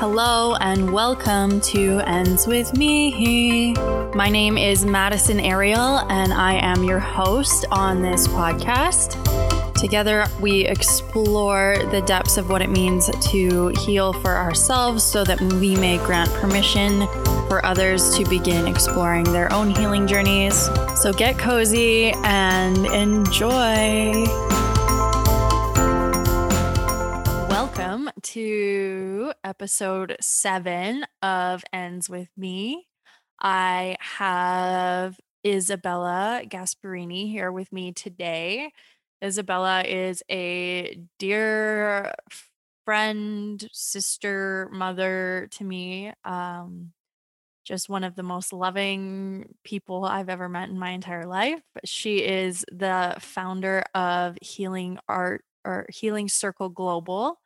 Hello and welcome to Ends With Me. My name is Madison Ariel and I am your host on this podcast. Together we explore the depths of what it means to heal for ourselves so that we may grant permission for others to begin exploring their own healing journeys. So get cozy and enjoy. Welcome to episode 7 of Ends With Me. I have Isabella Gasparini here with me today. Isabella is a dear friend, sister, mother to me. Just one of the most loving people I've ever met in my entire life. She is the founder of Healing Circle Global,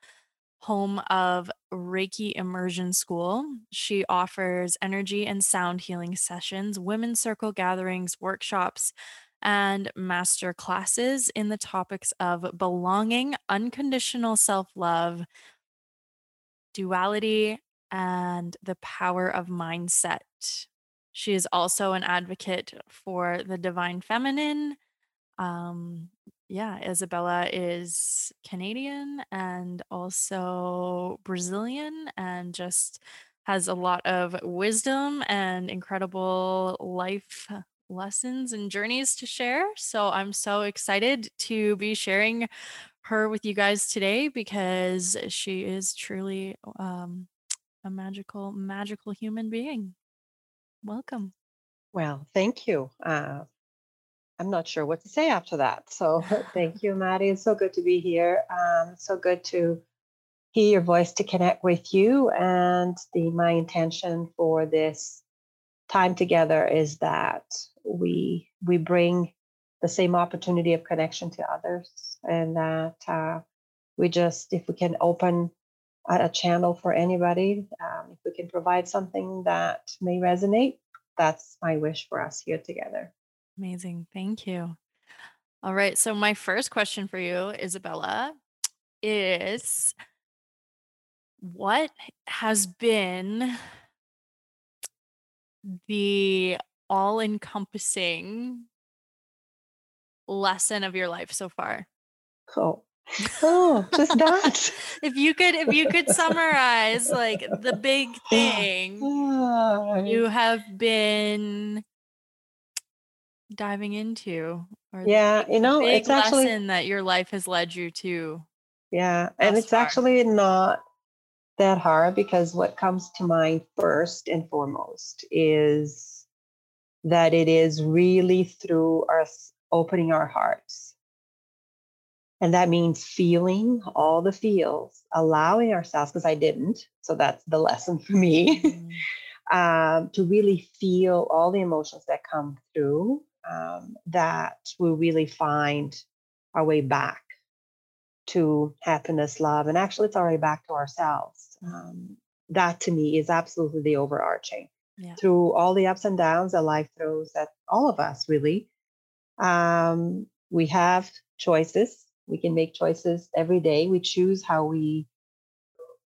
home of Reiki Immersion School. She offers energy and sound healing sessions, women's circle gatherings, workshops, and master classes in the topics of belonging, unconditional self-love, duality, and the power of mindset. She is also an advocate for the divine feminine. Isabella is Canadian and also Brazilian and just has a lot of wisdom and incredible life lessons and journeys to share. So I'm so excited to be sharing her with you guys today because she is truly a magical human being. Welcome. Well, thank you. I'm not sure what to say after that. So thank you, Maddie. It's so good to be here. So good to hear your voice, to connect with you. And my intention for this time together is that we bring the same opportunity of connection to others, and that if we can open a channel for anybody, if we can provide something that may resonate, that's my wish for us here together. Amazing. Thank you. All right. So my first question for you, Isabella, is what has been the all-encompassing lesson of your life so far? Oh, just that. If you could summarize like the big thing you have been diving into, or it's actually lesson that your life has led you to. Yeah, and it's actually not that hard, because what comes to mind first and foremost is that it is really through us opening our hearts, and that means feeling all the feels, allowing ourselves, because I didn't, so that's the lesson for me. To really feel all the emotions that come through, that will really find our way back to happiness, love, and actually it's our way back to ourselves. That to me is absolutely the overarching. Yeah. Through all the ups and downs that life throws at all of us, really. We have choices. We can make choices every day. We choose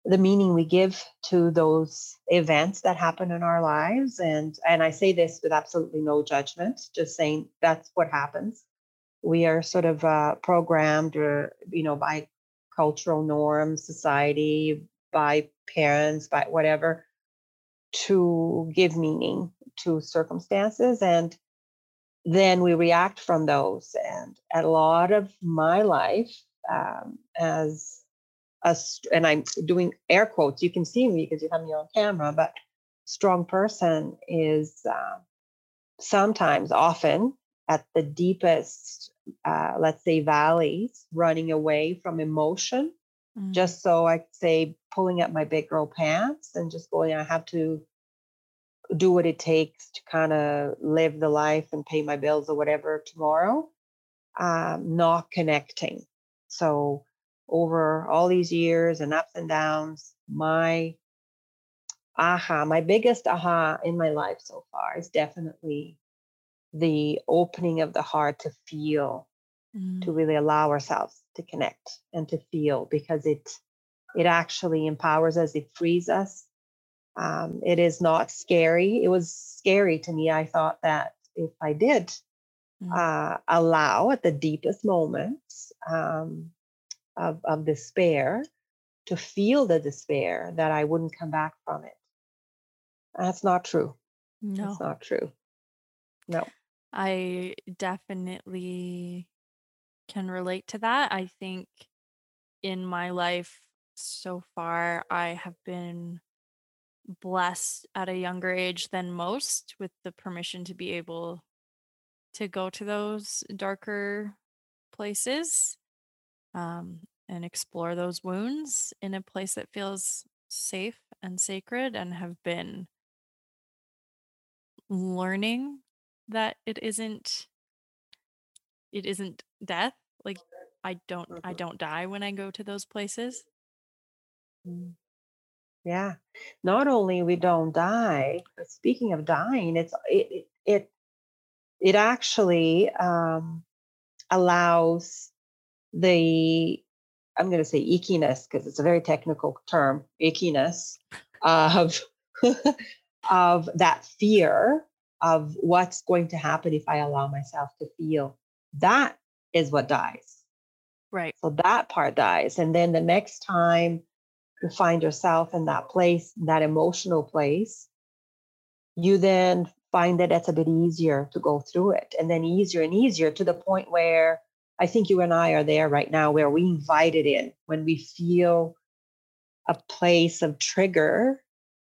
the meaning we give to those events that happen in our lives. And I say this with absolutely no judgment, just saying that's what happens. We are sort of programmed or, by cultural norms, society, by parents, by whatever, to give meaning to circumstances. And then we react from those. And a lot of my life and I'm doing air quotes, you can see me because you have me on camera, but strong person is often at the deepest, valleys, running away from emotion. Mm-hmm. Just so I say, pulling up my big girl pants and just going, I have to do what it takes to kind of live the life and pay my bills or whatever tomorrow, not connecting. So over all these years and ups and downs, my biggest aha in my life so far is definitely the opening of the heart to feel, to really allow ourselves to connect and to feel, because it It actually empowers us. It frees us. It is not scary. It was scary to me. I thought that if I did allow at the deepest moments of despair, to feel the despair, that I wouldn't come back from it. That's not true. No, it's not true. No, I definitely can relate to that. I think in my life so far, I have been blessed at a younger age than most with the permission to be able to go to those darker places and explore those wounds in a place that feels safe and sacred, and have been learning that it isn't death. Like I don't die when I go to those places. Yeah. Not only we don't die, but speaking of dying, it actually allows the, I'm going to say ickiness, because it's a very technical term, ickiness of that fear of what's going to happen if I allow myself to feel. That is what dies. Right. So that part dies. And then the next time you find yourself in that place, that emotional place, you then find that it's a bit easier to go through it, and then easier and easier, to the point where I think you and I are there right now, where we invite it in. When we feel a place of trigger,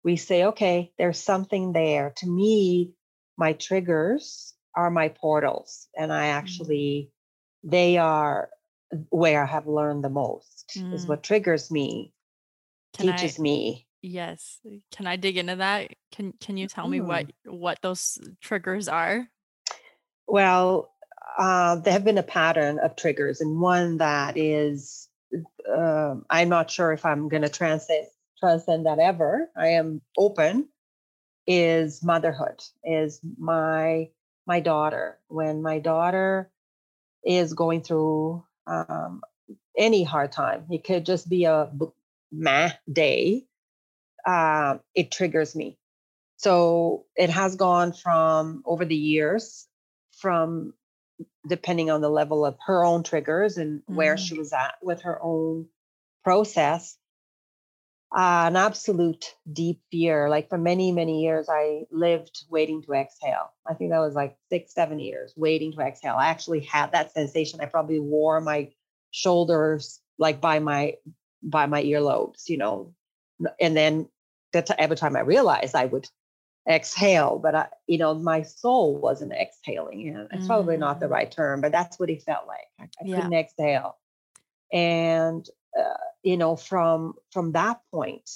we say, okay, there's something there. To me, my triggers are my portals, and I actually, they are where I have learned the most, is what triggers me, teaches me. Yes. Can I dig into that? Can you tell me what those triggers are? Well, there have been a pattern of triggers, and one that is, I'm not sure if I'm going to transcend that ever. I am open. Is motherhood, is my daughter. When my daughter is going through any hard time, it could just be a meh day. It triggers me. So it has gone from, over the years, from, depending on the level of her own triggers and where she was at with her own process, an absolute deep fear. Like for many, many years, I lived waiting to exhale. I think that was like 6-7 years, waiting to exhale. I actually had that sensation. I probably wore my shoulders like by my earlobes, you know, and then every time I realized I would exhale, but I, you know, my soul wasn't exhaling. And it's probably not the right term, but that's what it felt like. I couldn't exhale. And, you know, from that point,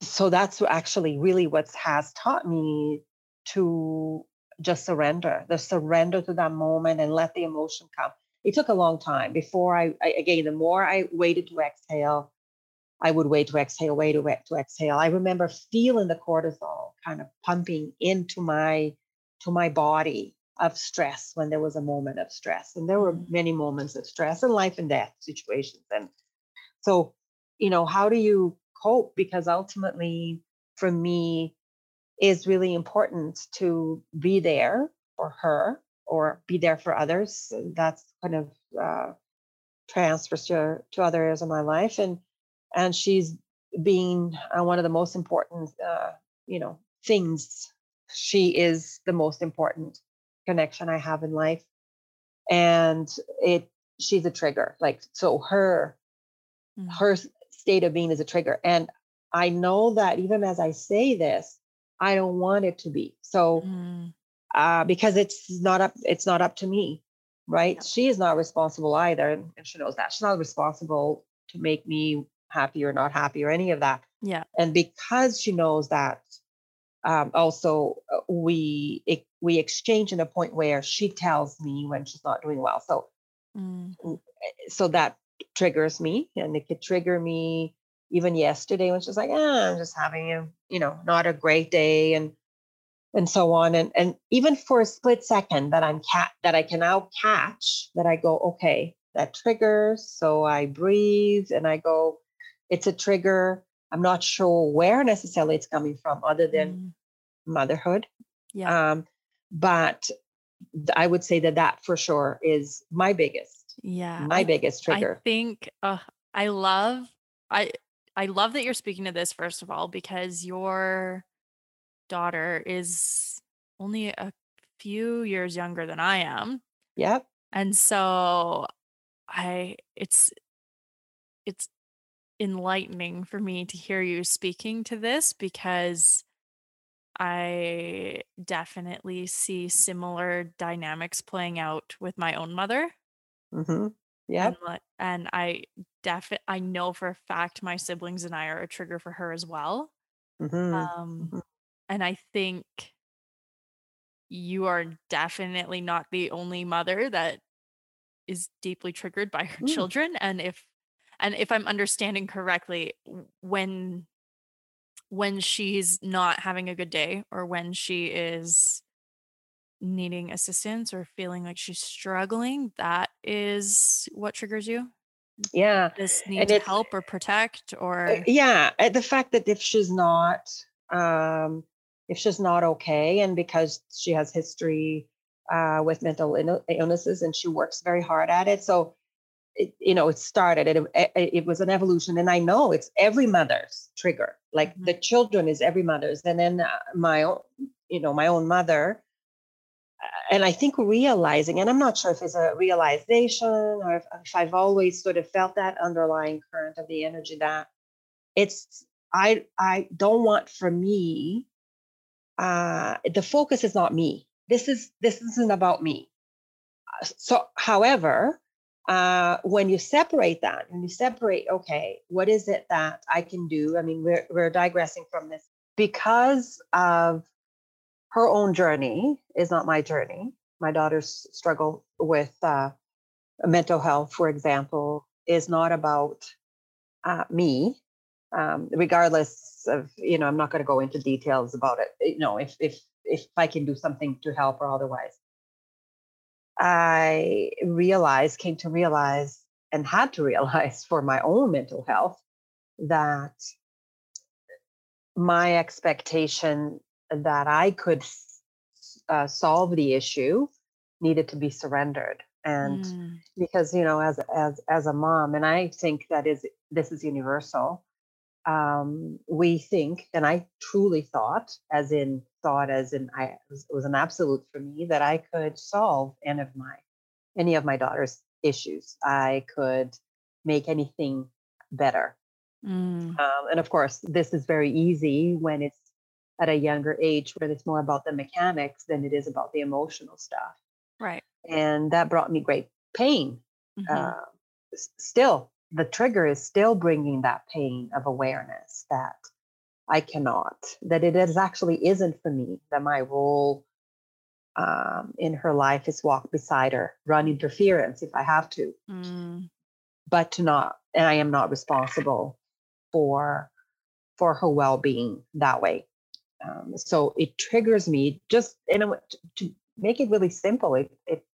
so that's actually really what has taught me to just surrender to that moment and let the emotion come. It took a long time before again, the more I waited to exhale, I would wait to exhale. I remember feeling the cortisol kind of pumping into my body of stress when there was a moment of stress. And there were many moments of stress and life and death situations. And so, you know, how do you cope? Because ultimately, for me, is really important to be there for her or be there for others. That's kind of transfers to other areas of my life. And she's being one of the most important, you know, things. She is the most important connection I have in life. And she's a trigger. Like, so her state of being is a trigger. And I know that even as I say this, I don't want it to be. So, because it's not up to me, right? Yeah. She is not responsible either. And she knows that. She's not responsible to make me happy or not happy or any of that. Yeah. And because she knows that, also we exchange in a point where she tells me when she's not doing well. So, so that triggers me, and it could trigger me even yesterday when she's like, I'm just having a, you know, not a great day and so on. And even for a split second that I can now catch that I go, okay, that triggers. So I breathe and I go, it's a trigger. I'm not sure where necessarily it's coming from other than motherhood. Yeah. But I would say that that for sure is my biggest, biggest trigger. I think, I love that you're speaking to this, first of all, because your daughter is only a few years younger than I am. Yep. And so it's enlightening for me to hear you speaking to this, because I definitely see similar dynamics playing out with my own mother. Mm-hmm. Yeah. And I know for a fact my siblings and I are a trigger for her as well. Mm-hmm. And I think you are definitely not the only mother that is deeply triggered by her children. And if I'm understanding correctly, when she's not having a good day, or when she is needing assistance or feeling like she's struggling, that is what triggers you? Yeah. This need to help or protect or... Yeah. The fact that if she's not okay, and because she has history with mental illnesses and she works very hard at it. So, it started, it was an evolution. And I know it's every mother's trigger, like mm-hmm. the children is every mother's. And then my own mother, and I think realizing, and I'm not sure if it's a realization or if I've always sort of felt that underlying current of the energy that it's, I don't want for me, the focus is not me. This isn't about me. So, however, when you separate, okay, what is it that I can do? I mean, we're digressing from this because of her own journey is not my journey. My daughter's struggle with mental health, for example, is not about me. Regardless of, I'm not going to go into details about it. If I can do something to help or otherwise. I had to realize for my own mental health that my expectation that I could solve the issue needed to be surrendered. And because, as a mom, and I think this is universal, we think, and I truly thought, it was an absolute for me that I could solve any of my daughter's issues. I could make anything better. And of course, this is very easy when it's at a younger age, where it's more about the mechanics than it is about the emotional stuff. Right. And that brought me great pain. Mm-hmm. Still, the trigger is still bringing that pain of awareness that I cannot, that it is actually isn't for me, that my role in her life is walk beside her, run interference if I have to, but to not, and I am not responsible for her well-being that way. So it triggers me just in a way, to make it really simple.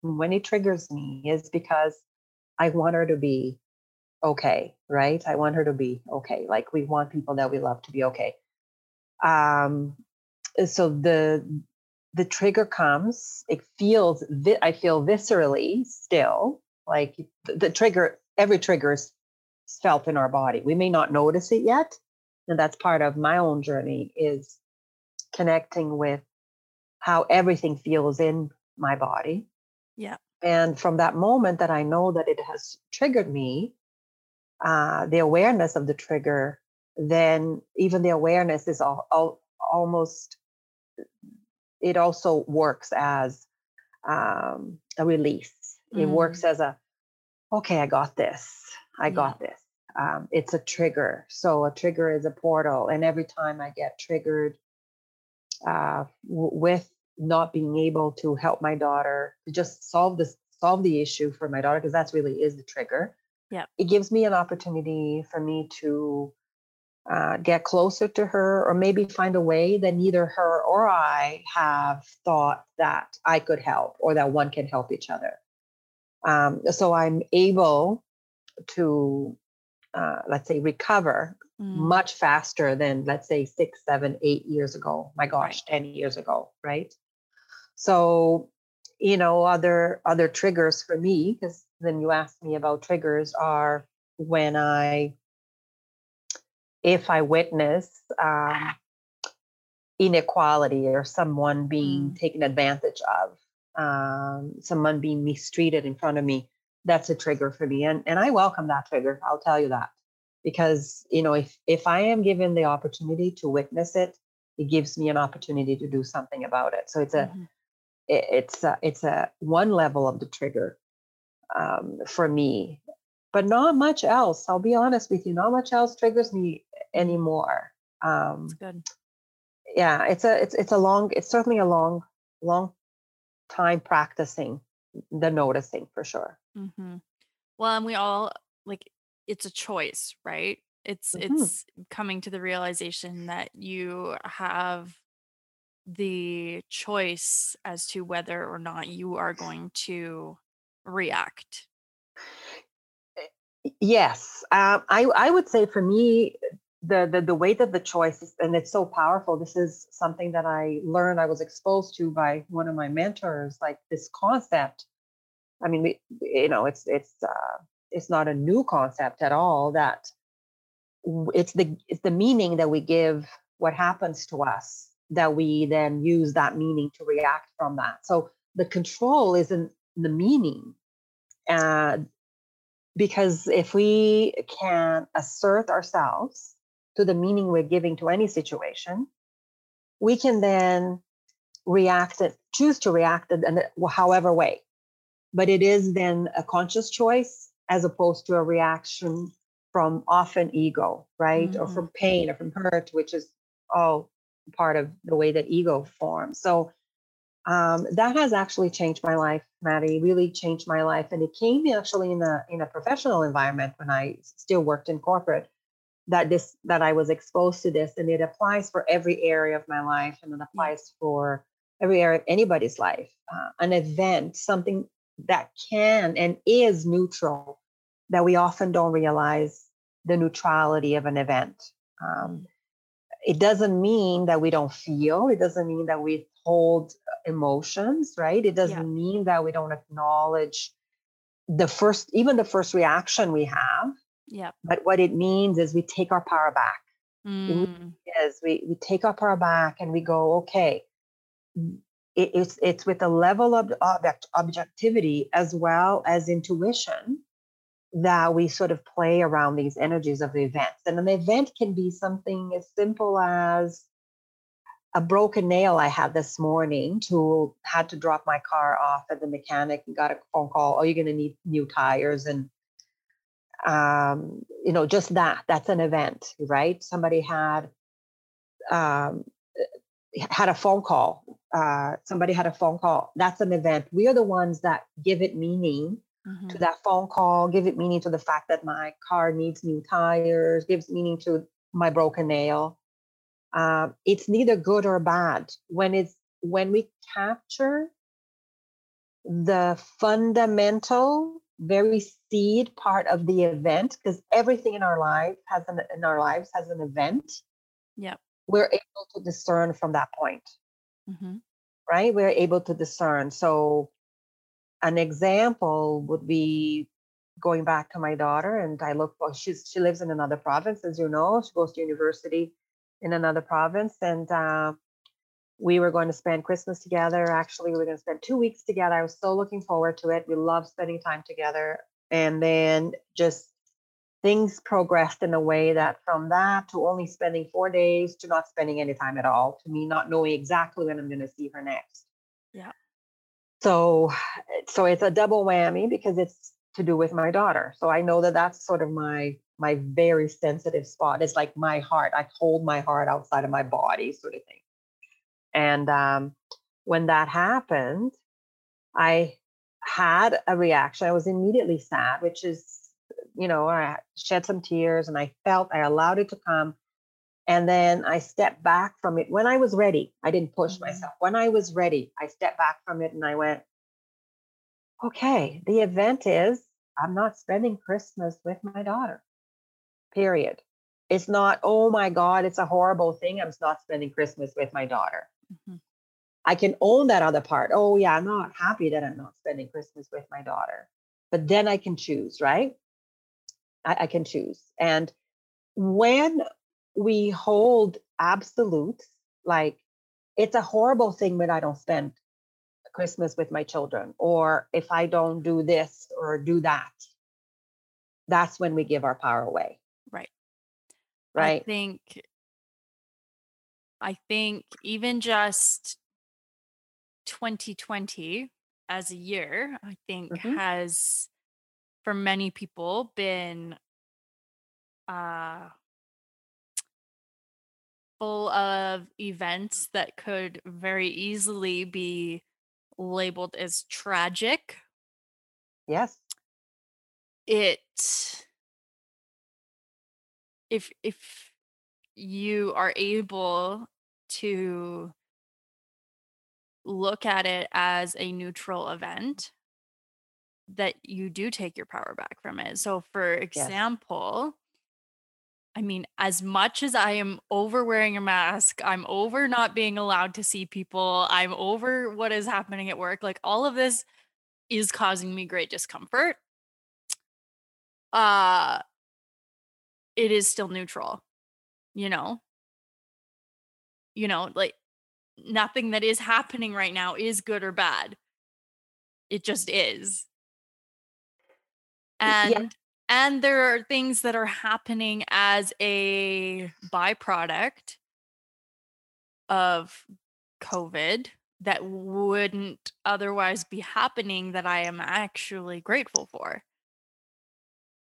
When it triggers me is because I want her to be okay, right? I want her to be okay. Like we want people that we love to be okay. So the trigger comes, I feel viscerally still, like the trigger, every trigger is felt in our body. We may not notice it yet. And that's part of my own journey, is connecting with how everything feels in my body. Yeah. And from that moment that I know that it has triggered me, the awareness of the trigger, then even the awareness is almost, it also works as a release. It works as okay, I got this. I got this. It's a trigger. So a trigger is a portal. And every time I get triggered with not being able to help my daughter, to just solve the issue for my daughter, because that's really is the trigger. Yeah, it gives me an opportunity for me to get closer to her, or maybe find a way that neither her or I have thought that I could help, or that one can help each other. So I'm able to, let's say, recover much faster than, let's say, 6, 7, 8 years ago. My gosh, right. 10 years ago, right? So, you know, other triggers for me, because then you asked me about triggers, are when if I witness inequality or someone being taken advantage of, someone being mistreated in front of me, that's a trigger for me. And I welcome that trigger. I'll tell you that, because, you know, if I am given the opportunity to witness it, it gives me an opportunity to do something about it. So it's one level of the trigger for me, but not much else. I'll be honest with you, not much else triggers me anymore. That's good. Yeah, it's certainly a long time practicing the noticing, for sure. Mm-hmm. Well, and we all, like, it's a choice, right? It's coming to the realization that you have the choice as to whether or not you are going to react. Yes. I would say for me, the weight of the choice is, and it's so powerful. This is something that I learned, I was exposed to by one of my mentors, like this concept. I mean, you know, it's not a new concept at all, that it's the meaning that we give what happens to us, that we then use that meaning to react from that. So the control isn't the meaning, because if we can assert ourselves to the meaning we're giving to any situation, we can then choose to react in however way. But it is then a conscious choice as opposed to a reaction from often ego, right? Mm-hmm. Or from pain or from hurt, which is all part of the way that ego forms. So that has actually changed my life, Maddie, really changed my life. And it came actually in a professional environment when I still worked in corporate, that I was exposed to this, and it applies for every area of my life, and it applies for every area of anybody's life. An event, something that can and is neutral, that we often don't realize the neutrality of an event. It doesn't mean that we don't feel. It doesn't mean that we hold emotions, right? It doesn't mean that we don't acknowledge even the first reaction we have. Yeah. But what it means is we take our power back. Mm. We take our power back and we go, okay, it's with a level of objectivity as well as intuition that we sort of play around these energies of the events. And an event can be something as simple as a broken nail I had this morning. Had to drop my car off at the mechanic and got a phone call, oh, you're going to need new tires. And, you know, just that's an event, right? Somebody had a phone call. Somebody had a phone call. That's an event. We are the ones that give it meaning. Mm-hmm. To that phone call, give it meaning to the fact that my car needs new tires, gives meaning to my broken nail. It's neither good or bad. When we capture the fundamental, very seed part of the event, because everything in our life has an event. Yeah, we're able to discern from that point, mm-hmm. right? We're able to discern. So, an example would be going back to my daughter, and I look, well, she lives in another province, as you know, she goes to university in another province. And we were going to spend Christmas together. Actually, we were going to spend 2 weeks together. I was so looking forward to it. We love spending time together. And then just things progressed in a way that from that to only spending 4 days to not spending any time at all, to me not knowing exactly when I'm going to see her next. Yeah. So it's a double whammy because it's to do with my daughter. So I know that that's sort of my very sensitive spot. It's like my heart. I hold my heart outside of my body, sort of thing. And when that happened, I had a reaction. I was immediately sad, which is, you know, I shed some tears and I allowed it to come. And then I stepped back from it when I was ready. I didn't push myself. When I was ready, I stepped back from it and I went, okay, the event is I'm not spending Christmas with my daughter, period. It's not, oh my God, it's a horrible thing. I'm not spending Christmas with my daughter. Mm-hmm. I can own that other part. Oh yeah, I'm not happy that I'm not spending Christmas with my daughter. But then I can choose, right? I can choose. And when we hold absolutes, like it's a horrible thing when I don't spend Christmas with my children, or if I don't do this or do that, that's when we give our power away. Right. I think even just 2020 as a year, I think has for many people been full of events that could very easily be labeled as tragic. Yes. If you are able to look at it as a neutral event, that you do take your power back from it. So for example, I mean, as much as I am over wearing a mask, I'm over not being allowed to see people, I'm over what is happening at work, like all of this is causing me great discomfort. It is still neutral, you know, like nothing that is happening right now is good or bad. It just is. And there are things that are happening as a byproduct of COVID that wouldn't otherwise be happening that I am actually grateful for.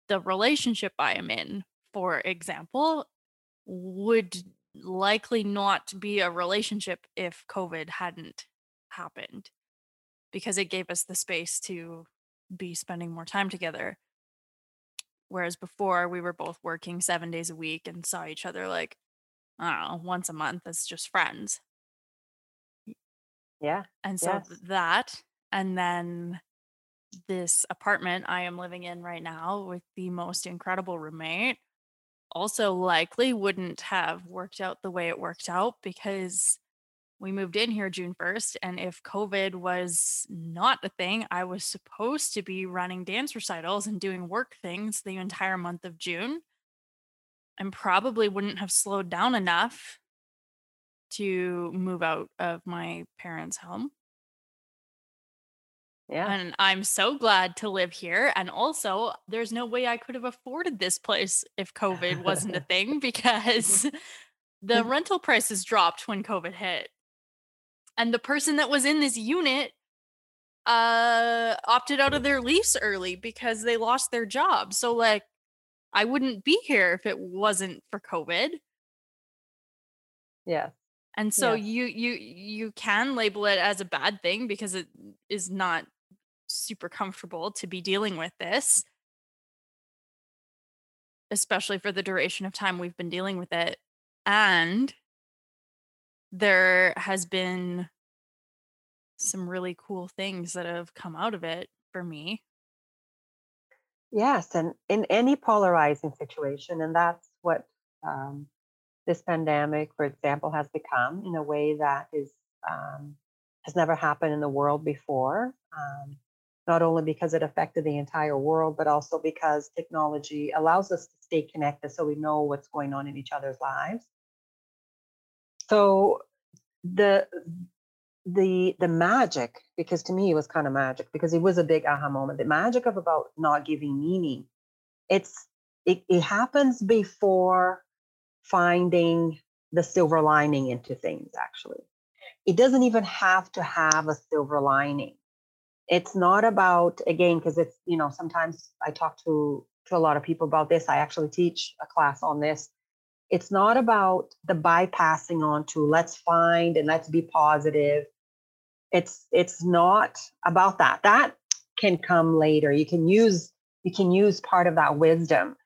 The relationship I am in, for example, would likely not be a relationship if COVID hadn't happened, because it gave us the space to be spending more time together. Whereas before we were both working 7 days a week and saw each other like, I don't know, once a month as just friends. Yeah. And so that, and then this apartment I am living in right now with the most incredible roommate also likely wouldn't have worked out the way it worked out, because we moved in here June 1st. And if COVID was not a thing, I was supposed to be running dance recitals and doing work things the entire month of June, and probably wouldn't have slowed down enough to move out of my parents' home. Yeah. And I'm so glad to live here. And also, there's no way I could have afforded this place if COVID wasn't a thing, because the rental prices dropped when COVID hit. And the person that was in this unit opted out of their lease early because they lost their job. So like, I wouldn't be here if it wasn't for COVID. Yeah. And so you can label it as a bad thing because it is not super comfortable to be dealing with this, especially for the duration of time we've been dealing with it. And there has been some really cool things that have come out of it for me. Yes, and in any polarizing situation, and that's what this pandemic, for example, has become in a way that is has never happened in the world before. Not only because it affected the entire world, but also because technology allows us to stay connected so we know what's going on in each other's lives. So the magic, because to me it was kind of magic, because it was a big aha moment, the magic of about not giving meaning, it happens before finding the silver lining into things. Actually, it doesn't even have to have a silver lining. It's not about, again, because it's, sometimes I talk to a lot of people about this. I actually teach a class on this. It's not about the bypassing on to let's find and let's be positive. It's not about that. That can come later. You can use part of that wisdom,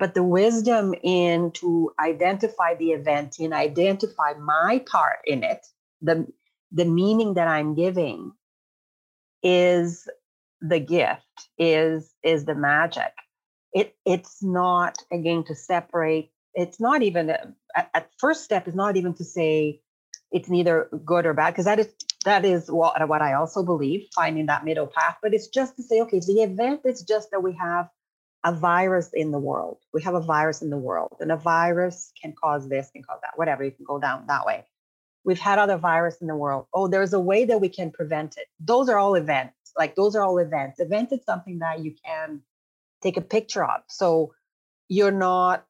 but the wisdom in to identify the event and identify my part in it, the meaning that I'm giving, is the gift is the magic. It's not, again, to separate. It's not even at first step is not even to say it's neither good or bad, because that is what I also believe, finding that middle path. But it's just to say, okay, the event is just that we have a virus in the world. We have a virus in the world, and a virus can cause this, can cause that, whatever. You can go down that way. We've had other viruses in the world. Oh, there's a way that we can prevent it. Those are all events. Like, those are all events. Event is something that you can take a picture of. So you're not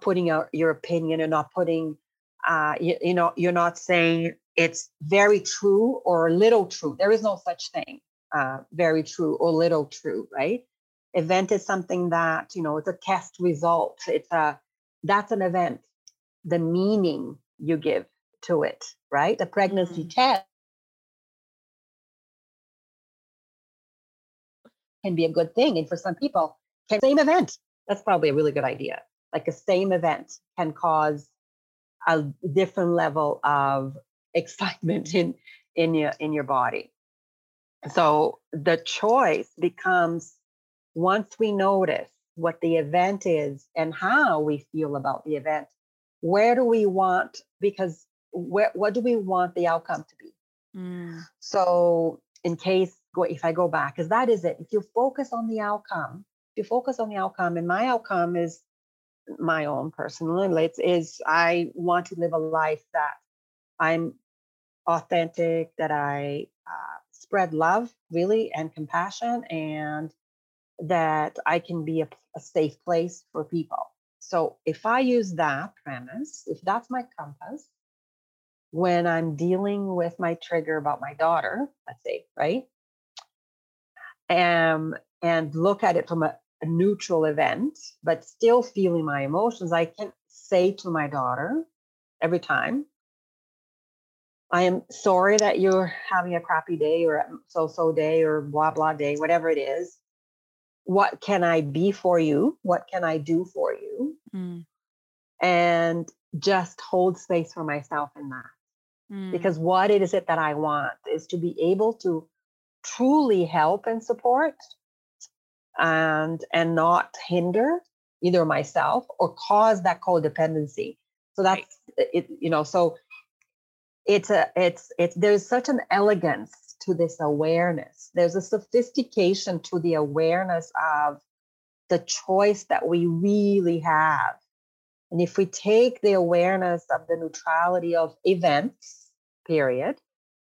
putting out your opinion. You're not putting, you're not saying it's very true or little true. There is no such thing, very true or little true, right? Event is something that, it's a test result. That's an event. The meaning you give to it, right? The pregnancy test can be a good thing. And for some people, same event, that's probably a really good idea. Like, a same event can cause a different level of excitement in your body. So the choice becomes, once we notice what the event is and how we feel about the event, where do we want, because what do we want the outcome to be? So in case, if I go back, because that is it. If you focus on the outcome, and my outcome is my own personal limits, is I want to live a life that I'm authentic, that I spread love, really, and compassion, and that I can be a safe place for people. So if I use that premise, if that's my compass, when I'm dealing with my trigger about my daughter, let's say, right? And look at it from a neutral event, but still feeling my emotions, I can say to my daughter every time, I am sorry that you're having a crappy day, or so-so day, or blah, blah day, whatever it is. What can I be for you? What can I do for you? And just hold space for myself in that. Because what is it that I want is to be able to truly help and support, and not hinder either myself or cause that codependency. So that's right. So it's there's such an elegance to this awareness. There's a sophistication to the awareness of the choice that we really have. And if we take the awareness of the neutrality of events, period,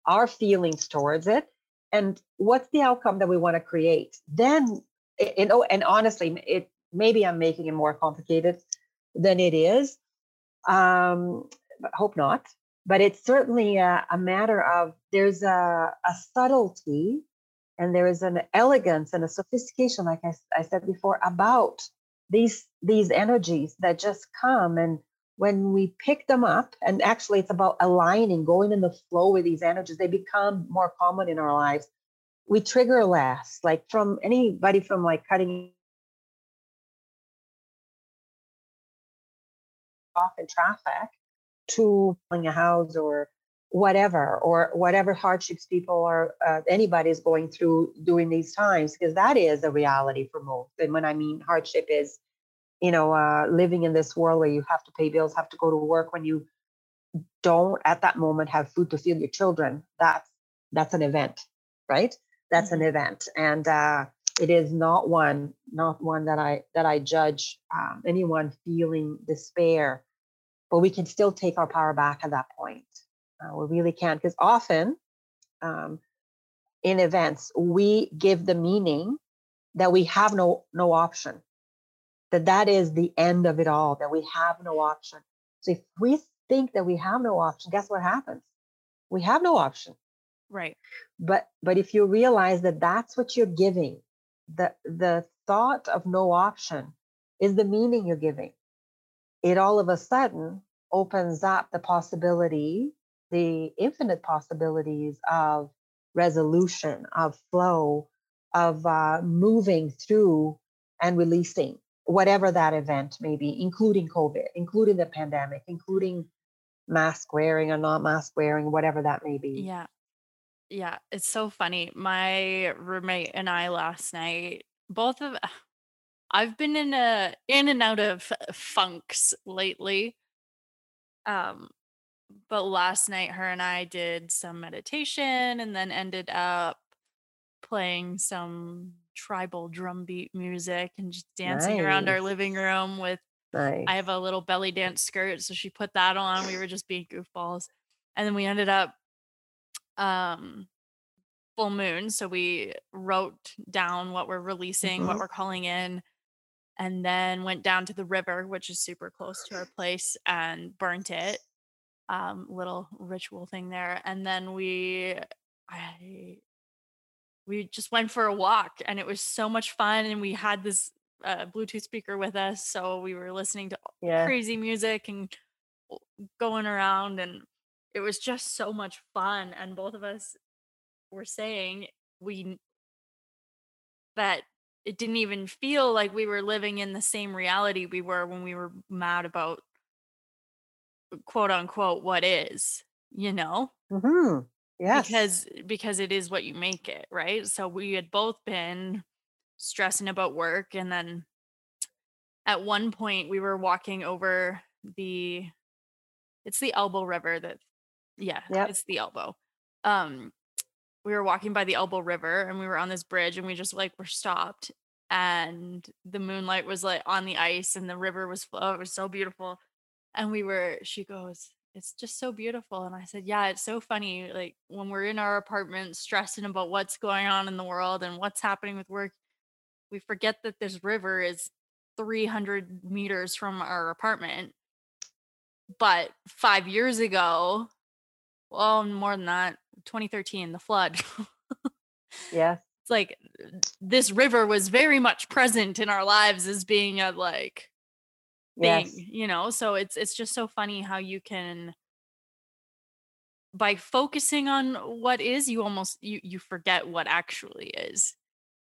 our feelings towards it, and what's the outcome that we want to create, then, and honestly, maybe I'm making it more complicated than it is. Hope not. But it's certainly a matter of, there's a subtlety, and there is an elegance and a sophistication, like I said before, about these energies that just come. And when we pick them up, and actually it's about aligning, going in the flow with these energies, they become more common in our lives. We trigger less, like from anybody from like cutting off in traffic, to buying a house or whatever, hardships people are, anybody's going through during these times, because that is a reality for most. And when I mean hardship is, living in this world where you have to pay bills, have to go to work when you don't at that moment have food to feed your children. That's an event, right? That's an event. And it is not one that I judge anyone feeling despair. But we can still take our power back at that point. We really can, because often in events, we give the meaning that we have no option, that is the end of it all, that we have no option. So if we think that we have no option, guess what happens? We have no option. Right. But if you realize that that's what you're giving, the thought of no option is the meaning you're giving, it all of a sudden opens up the possibility, the infinite possibilities of resolution, of flow, of moving through and releasing whatever that event may be, including COVID, including the pandemic, including mask wearing or not mask wearing, whatever that may be. Yeah. Yeah, it's so funny. My roommate and I last night, I've been in and out of funks lately. But last night her and I did some meditation and then ended up playing some tribal drumbeat music and just dancing around our living room with, I have a little belly dance skirt, so she put that on. We were just being goofballs. And then we ended up full moon, so we wrote down what we're releasing, what we're calling in, and then went down to the river, which is super close to our place, and burnt it. Little ritual thing there. And then we just went for a walk, and it was so much fun, and we had this Bluetooth speaker with us, so we were listening to crazy music and going around, and it was just so much fun. And both of us were saying that it didn't even feel like we were living in the same reality we were when we were mad about quote unquote what is, you know? Mm-hmm. Yeah. Because it is what you make it, right? So we had both been stressing about work, and then at one point we were walking over it's the Elbow River it's the Elbow. We were walking by the Elbow River, and we were on this bridge, and we just were stopped, and the moonlight was on the ice, and the river was it was so beautiful. And she goes, "It's just so beautiful." And I said, "Yeah, it's so funny. Like when we're in our apartment stressing about what's going on in the world and what's happening with work, we forget that this river is 300 meters from our apartment. But 5 years ago, well, more than that, 2013, the flood." Yeah. It's this river was very much present in our lives as being a thing, you know? So it's just so funny how you can, by focusing on what is, you almost, you forget what actually is,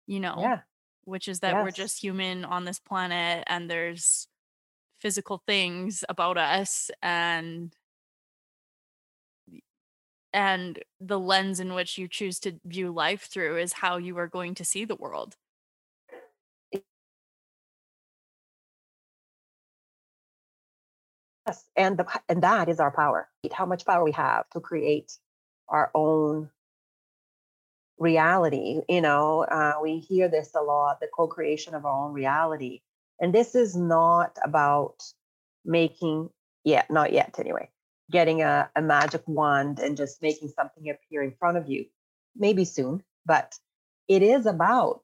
you know, which is that we're just human on this planet, and there's physical things about us, and the lens in which you choose to view life through is how you are going to see the world. Yes, and that is our power. How much power we have to create our own reality. You know, we hear this a lot: the co-creation of our own reality. And this is not about getting a magic wand and just making something appear in front of you. Maybe soon, but it is about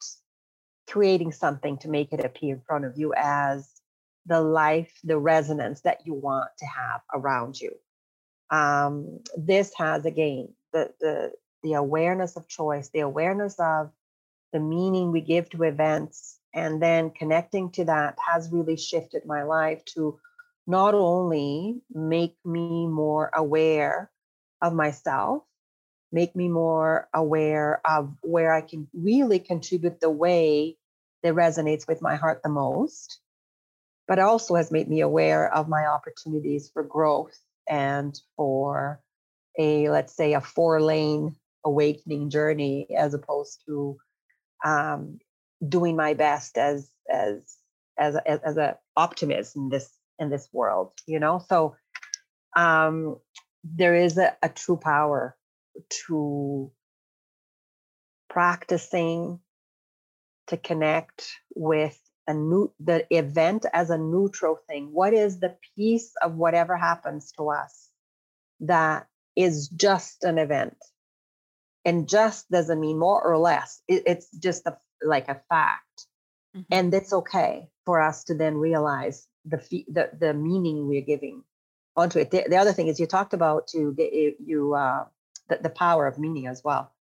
creating something to make it appear in front of you as the resonance that you want to have around you. This has, again, the awareness of choice, the awareness of the meaning we give to events, and then connecting to that has really shifted my life to not only make me more aware of myself, make me more aware of where I can really contribute the way that resonates with my heart the most, but also has made me aware of my opportunities for growth and for a 4-lane awakening journey, as opposed to doing my best as an optimist in this world, you know? So there is a true power to practicing to connect with the event as a neutral thing. What is the piece of whatever happens to us that is just an event? And just doesn't mean more or less. It's just a fact. Mm-hmm. And it's okay for us to then realize the meaning we're giving onto it. The other thing is you talked about the power of meaning as well.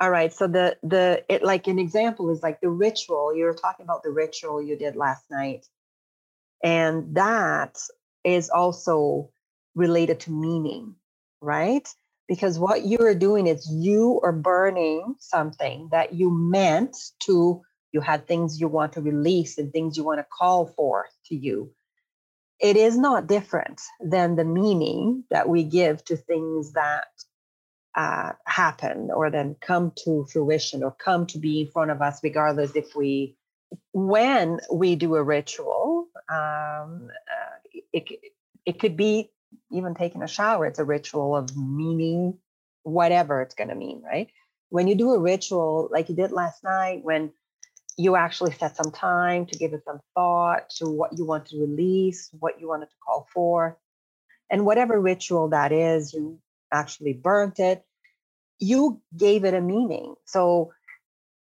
All right. So an example is the ritual. You were talking about the ritual you did last night. And that is also related to meaning, right? Because what you are doing is you are burning something that you meant to, you had things you want to release and things you want to call forth to you. It is not different than the meaning that we give to things that happen or then come to fruition or come to be in front of us, regardless if we, when we do a ritual, it could be even taking a shower. It's a ritual of meaning, whatever it's going to mean, right? When you do a ritual like you did last night, when you actually set some time to give it some thought to what you want to release, what you wanted to call for, and whatever ritual that is, you actually burnt it, you gave it a meaning. So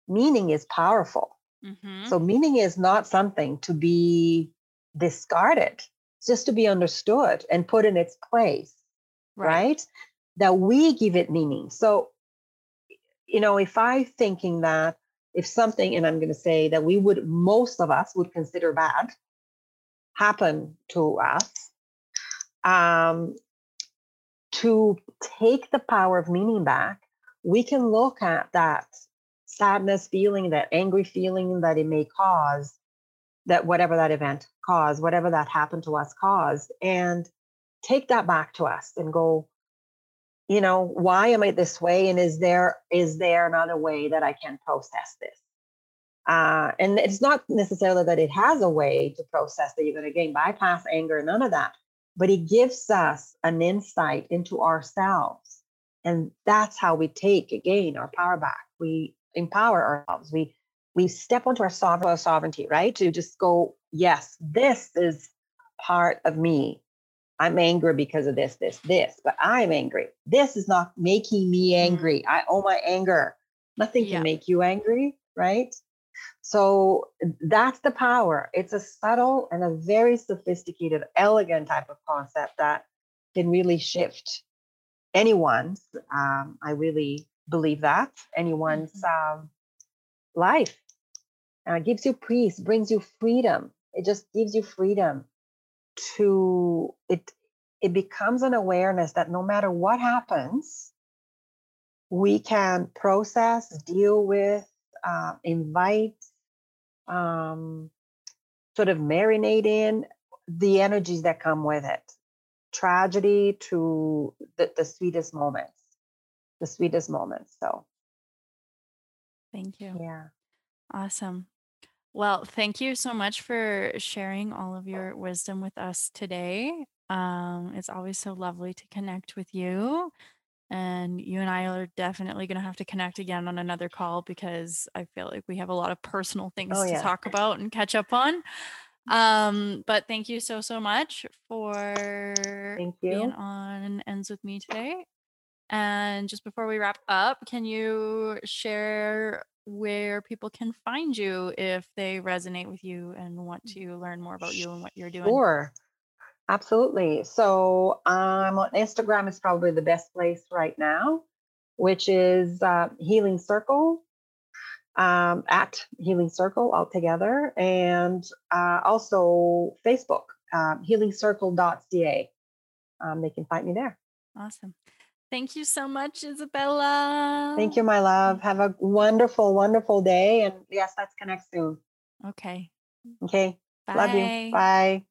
meaning is powerful. Mm-hmm. So meaning is not something to be discarded. It's just to be understood and put in its place, right? That we give it meaning. So, you know, if I'm thinking that if something, and I'm going to say that we would, most of us would consider bad, happen to us, to take the power of meaning back, we can look at that sadness feeling, that angry feeling that it may cause, that whatever that event caused, whatever that happened to us caused, and take that back to us and go, you know, why am I this way? And is there another way that I can process this? And it's not necessarily that it has a way to process that you're going to gain, bypass anger, none of that. But it gives us an insight into ourselves. And that's how we take, again, our power back. We empower ourselves. We step onto our sovereignty, right? To just go, yes, this is part of me. I'm angry because of this, but I'm angry. This is not making me angry. I own my anger. Nothing can make you angry, right? So that's the power. It's a subtle and a very sophisticated, elegant type of concept that can really shift anyone's, I really believe that, anyone's life. It gives you peace, brings you freedom. It just gives you freedom. It becomes an awareness that no matter what happens, we can process, deal with, invite, sort of marinate in the energies that come with it. Tragedy to the sweetest moments, So, thank you. Yeah, awesome. Well, thank you so much for sharing all of your wisdom with us today. It's always so lovely to connect with you. And you and I are definitely going to have to connect again on another call, because I feel like we have a lot of personal things to talk about and catch up on. But thank you so much for being on Ends With Me today. And just before we wrap up, can you share where people can find you if they resonate with you and want to learn more about you and what you're doing? Sure, absolutely. So I'm on Instagram, is probably the best place right now, which is Healing Circle, at Healing Circle altogether, and also Facebook, healingcircle.ca. They can find me there. Awesome. Thank you so much, Isabella. Thank you, my love. Have a wonderful, wonderful day. And yes, let's connect soon. Okay. Bye. Love you. Bye.